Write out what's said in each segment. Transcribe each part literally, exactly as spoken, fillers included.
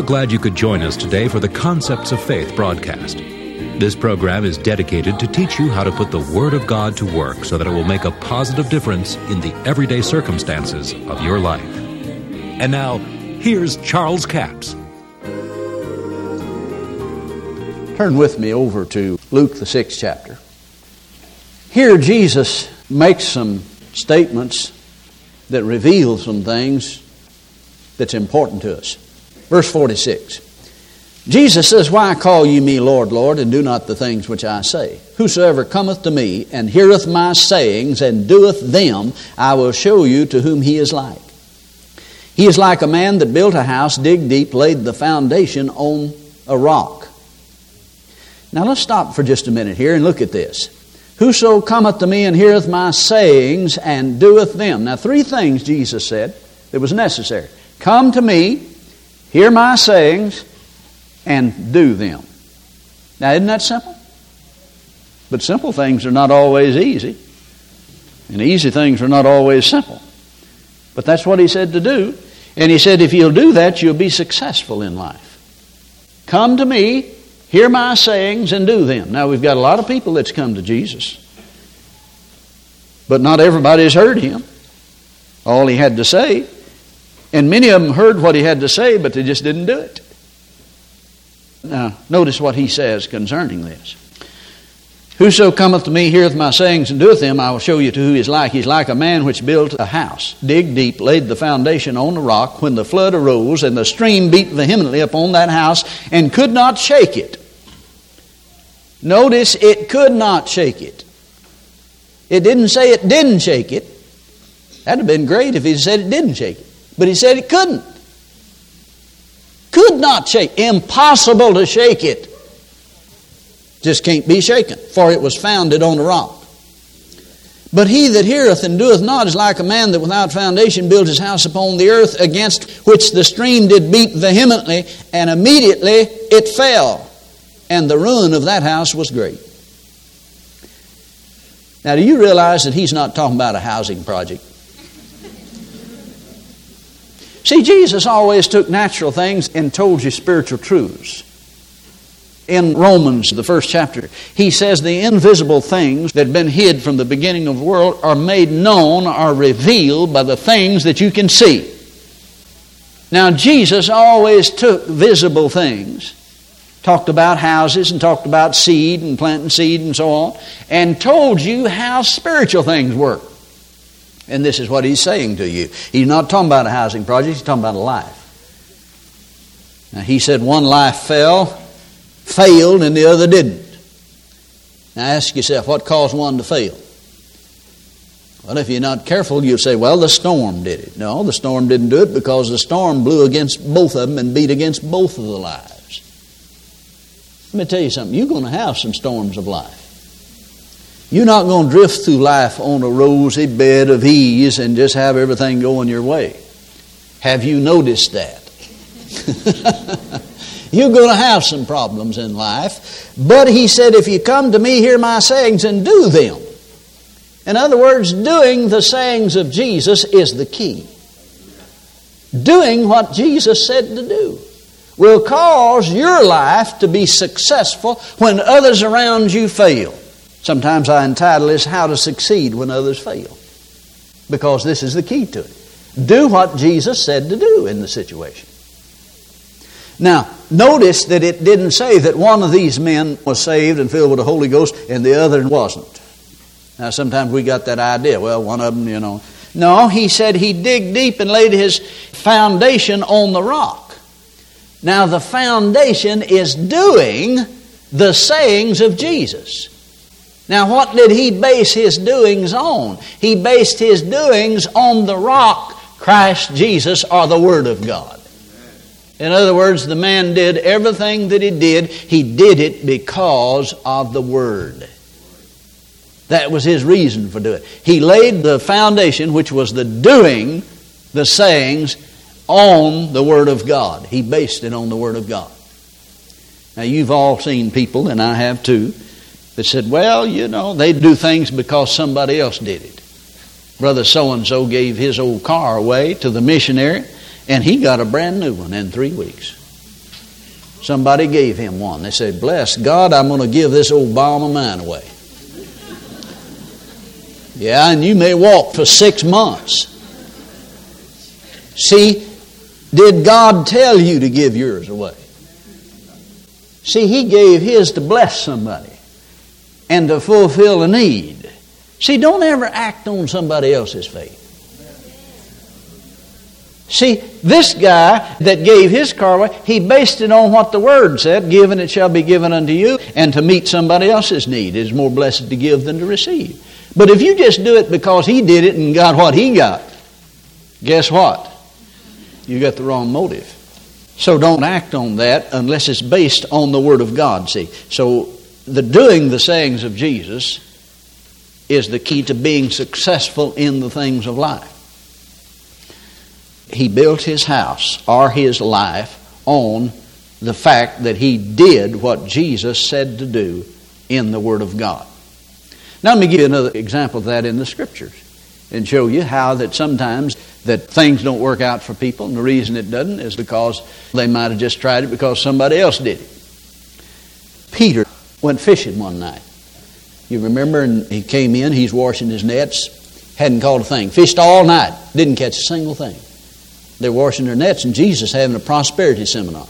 are glad you could join us today for the Concepts of Faith broadcast. This program is dedicated to teach you how to put the Word of God to work so that it will make a positive difference in the everyday circumstances of your life. And now, here's Charles Capps. Turn with me over to Luke, the sixth chapter. Here Jesus makes some statements that reveal some things that's important to us. Verse forty-six. Jesus says, "Why call ye me Lord, Lord, and do not the things which I say? Whosoever cometh to me and heareth my sayings and doeth them, I will show you to whom he is like. He is like a man that built a house, digged deep, laid the foundation on a rock." Now let's stop for just a minute here and look at this. "Whoso cometh to me and heareth my sayings and doeth them." Now three things Jesus said that was necessary. Come to me, hear my sayings, and do them. Now, isn't that simple? But simple things are not always easy, and easy things are not always simple. But that's what he said to do, and he said if you'll do that, you'll be successful in life. Come to me, hear my sayings, and do them. Now, we've got a lot of people that's come to Jesus, but not everybody's heard him, all he had to say. And many of them heard what he had to say, but they just didn't do it. Now, notice what he says concerning this. "Whoso cometh to me, heareth my sayings, and doeth them, I will show you to who he is like. He is like a man which built a house, digged deep, laid the foundation on the rock. When the flood arose, and the stream beat vehemently upon that house, and could not shake it." Notice it could not shake it. It didn't say it didn't shake it. That would have been great if he said it didn't shake it. But he said it couldn't. Could not shake. Impossible to shake it. Just can't be shaken, for it was founded on the rock. "But he that heareth and doeth not is like a man that without foundation built his house upon the earth, against which the stream did beat vehemently, and immediately it fell, and the ruin of that house was great." Now, do you realize that he's not talking about a housing project? See, Jesus always took natural things and told you spiritual truths. In Romans, the first chapter, he says the invisible things that have been hid from the beginning of the world are made known, are revealed by the things that you can see. Now, Jesus always took visible things, talked about houses and talked about seed and planting seed and so on, and told you how spiritual things work. And this is what he's saying to you. He's not talking about a housing project. He's talking about a life. Now, he said one life fell, failed, and the other didn't. Now, ask yourself, what caused one to fail? Well, if you're not careful, you'll say, well, the storm did it. No, the storm didn't do it because the storm blew against both of them and beat against both of the lives. Let me tell you something. You're going to have some storms of life. You're not going to drift through life on a rosy bed of ease and just have everything going your way. Have you noticed that? You're going to have some problems in life. But he said, if you come to me, hear my sayings and do them. In other words, doing the sayings of Jesus is the key. Doing what Jesus said to do will cause your life to be successful when others around you fail. Sometimes I entitle this, How to Succeed When Others Fail, because this is the key to it. Do what Jesus said to do in the situation. Now, notice that it didn't say that one of these men was saved and filled with the Holy Ghost and the other wasn't. Now, sometimes we got that idea, well, one of them, you know. No, he said he digged deep and laid his foundation on the rock. Now, the foundation is doing the sayings of Jesus. Now, what did he base his doings on? He based his doings on the rock, Christ Jesus, or the Word of God. In other words, the man did everything that he did. He did it because of the Word. That was his reason for doing it. He laid the foundation, which was the doing, the sayings, on the Word of God. He based it on the Word of God. Now, you've all seen people, and I have too, that said, well, you know, they do things because somebody else did it. Brother so-and-so gave his old car away to the missionary, and he got a brand new one in three weeks. Somebody gave him one. They said, bless God, I'm going to give this old bomb of mine away. Yeah, and you may walk for six months. See, did God tell you to give yours away? See, he gave his to bless somebody and to fulfill a need. See, don't ever act on somebody else's faith. See, this guy that gave his car away, he based it on what the Word said, given it shall be given unto you, and to meet somebody else's need. It is more blessed to give than to receive. But if you just do it because he did it and got what he got, guess what? You got the wrong motive. So don't act on that unless it's based on the Word of God, see. So the doing the sayings of Jesus is the key to being successful in the things of life. He built his house or his life on the fact that he did what Jesus said to do in the Word of God. Now let me give you another example of that in the Scriptures and show you how that sometimes that things don't work out for people, and the reason it doesn't is because they might have just tried it because somebody else did it. Peter went fishing one night. You remember, and he came in, he's washing his nets, hadn't caught a thing, fished all night, didn't catch a single thing. They're washing their nets, and Jesus having a prosperity seminar.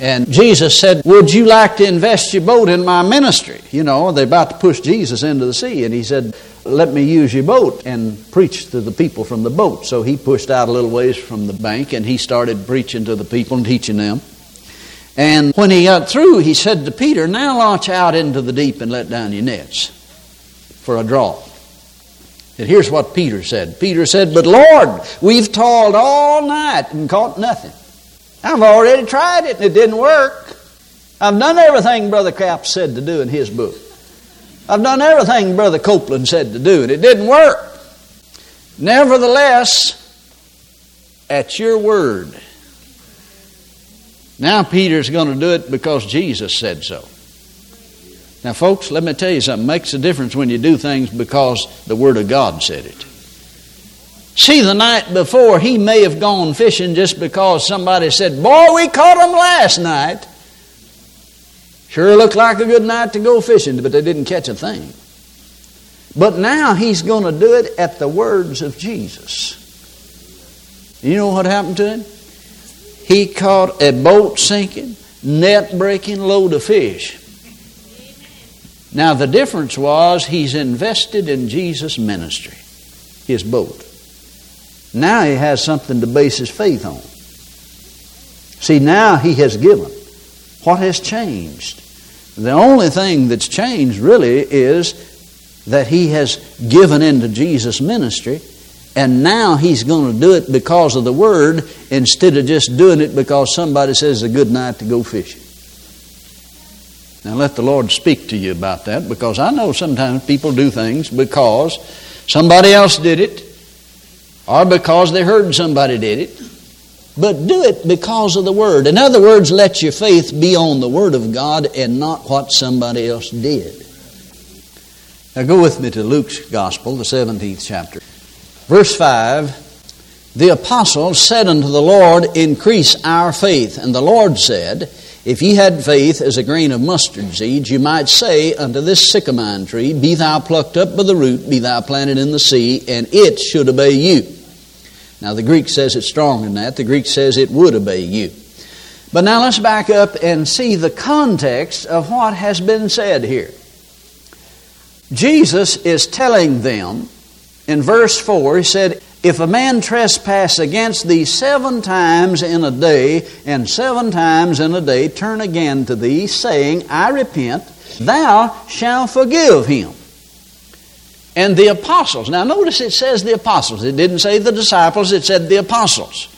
And Jesus said, would you like to invest your boat in my ministry? You know, they're about to push Jesus into the sea. And he said, let me use your boat and preach to the people from the boat. So he pushed out a little ways from the bank, and he started preaching to the people and teaching them. And when he got through, he said to Peter, now launch out into the deep and let down your nets for a draw. And here's what Peter said. Peter said, but Lord, we've toiled all night and caught nothing. I've already tried it and it didn't work. I've done everything Brother Capps said to do in his book. I've done everything Brother Copeland said to do and it didn't work. Nevertheless, at your word. Now Peter's going to do it because Jesus said so. Now, folks, let me tell you something. It makes a difference when you do things because the Word of God said it. See, the night before, he may have gone fishing just because somebody said, boy, we caught them last night. Sure looked like a good night to go fishing, but they didn't catch a thing. But now he's going to do it at the words of Jesus. You know what happened to him? He caught a boat sinking, net breaking load of fish. Now, the difference was he's invested in Jesus' ministry, his boat. Now he has something to base his faith on. See, now he has given. What has changed? The only thing that's changed really is that he has given into Jesus' ministry, and now he's going to do it because of the Word instead of just doing it because somebody says it's a good night to go fishing. Now let the Lord speak to you about that, because I know sometimes people do things because somebody else did it or because they heard somebody did it. But do it because of the Word. In other words, let your faith be on the Word of God and not what somebody else did. Now go with me to Luke's Gospel, the seventeenth chapter. Verse five, the apostles said unto the Lord, increase our faith. And the Lord said, if ye had faith as a grain of mustard seed, you might say unto this sycamine tree, be thou plucked up by the root, be thou planted in the sea, and it should obey you. Now the Greek says it's stronger than that. The Greek says it would obey you. But now let's back up and see the context of what has been said here. Jesus is telling them in verse four, he said, if a man trespass against thee seven times in a day, and seven times in a day turn again to thee, saying, I repent, thou shalt forgive him. And the apostles, now notice it says the apostles. It didn't say the disciples, it said the apostles.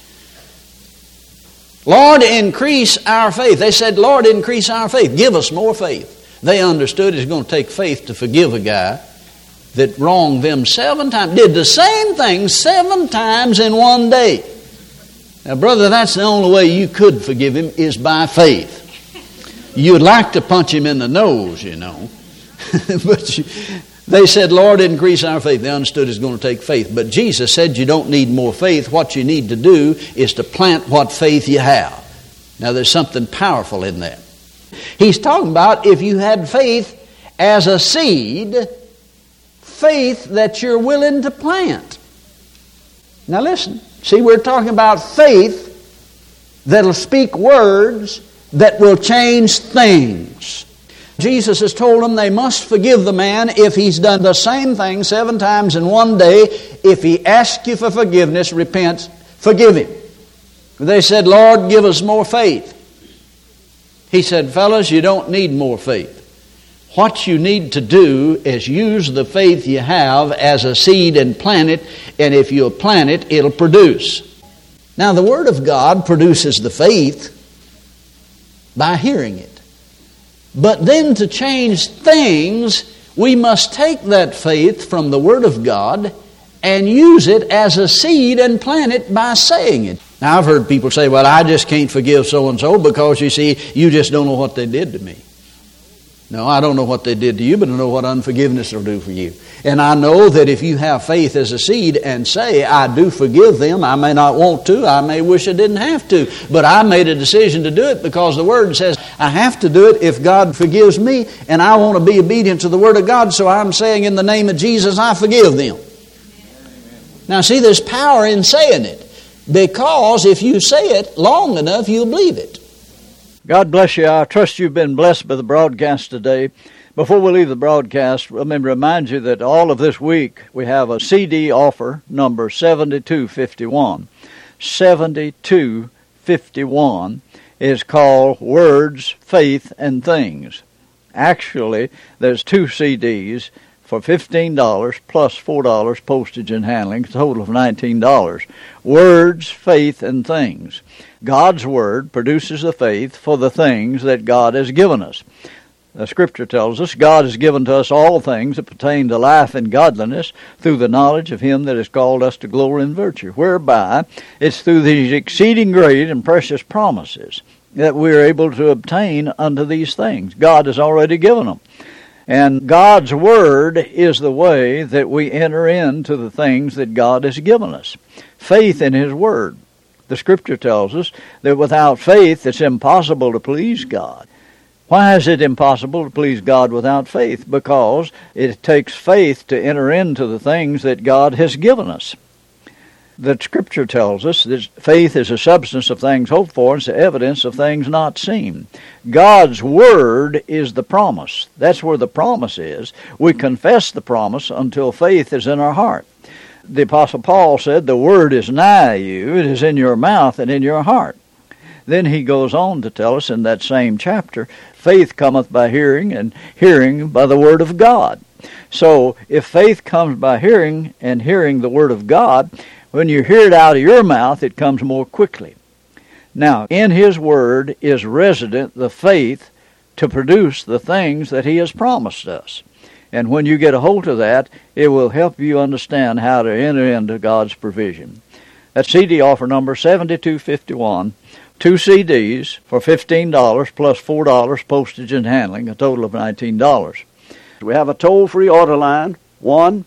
Lord, increase our faith. They said, Lord, increase our faith. Give us more faith. They understood it's going to take faith to forgive a guy that wronged them seven times, did the same thing seven times in one day. Now, brother, that's the only way you could forgive him is by faith. You'd like to punch him in the nose, you know. But you, they said, Lord, increase our faith. They understood it's going to take faith. But Jesus said you don't need more faith. What you need to do is to plant what faith you have. Now, there's something powerful in that. He's talking about if you had faith as a seed, faith that you're willing to plant. Now, listen. See, we're talking about faith that'll speak words that will change things. Jesus has told them they must forgive the man if he's done the same thing seven times in one day. If he asks you for forgiveness, repent, forgive him. They said, Lord, give us more faith. He said, fellas, you don't need more faith. What you need to do is use the faith you have as a seed and plant it, and if you plant it, it'll produce. Now, the Word of God produces the faith by hearing it. But then to change things, we must take that faith from the Word of God and use it as a seed and plant it by saying it. Now, I've heard people say, well, I just can't forgive so-and-so because, you see, you just don't know what they did to me. No, I don't know what they did to you, but I know what unforgiveness will do for you. And I know that if you have faith as a seed and say, I do forgive them, I may not want to, I may wish I didn't have to, but I made a decision to do it because the Word says I have to do it if God forgives me, and I want to be obedient to the Word of God, so I'm saying in the name of Jesus, I forgive them. Now, see, there's power in saying it, because if you say it long enough, you'll believe it. God bless you. I trust you've been blessed by the broadcast today. Before we leave the broadcast, let me remind you that all of this week we have a C D offer number seventy-two fifty-one. seventy-two fifty-one is called Words, Faith, and Things. Actually, there's two C Ds for fifteen dollars plus four dollars postage and handling, a total of nineteen dollars. Words, Faith, and Things. God's Word produces the faith for the things that God has given us. The Scripture tells us, God has given to us all things that pertain to life and godliness through the knowledge of Him that has called us to glory and virtue, whereby it's through these exceeding great and precious promises that we are able to obtain unto these things. God has already given them. And God's Word is the way that we enter into the things that God has given us. Faith in His Word. The Scripture tells us that without faith, it's impossible to please God. Why is it impossible to please God without faith? Because it takes faith to enter into the things that God has given us. The Scripture tells us that faith is the substance of things hoped for and the evidence of things not seen. God's Word is the promise. That's where the promise is. We confess the promise until faith is in our heart. The Apostle Paul said, the Word is nigh you, it is in your mouth and in your heart. Then he goes on to tell us in that same chapter, faith cometh by hearing, and hearing by the Word of God. So, if faith comes by hearing, and hearing the Word of God, when you hear it out of your mouth, it comes more quickly. Now, in His Word is resident the faith to produce the things that He has promised us. And when you get a hold of that, it will help you understand how to enter into God's provision. That C D offer number seventy-two fifty-one, two C Ds for fifteen dollars plus four dollars postage and handling, a total of nineteen dollars. We have a toll-free order line, one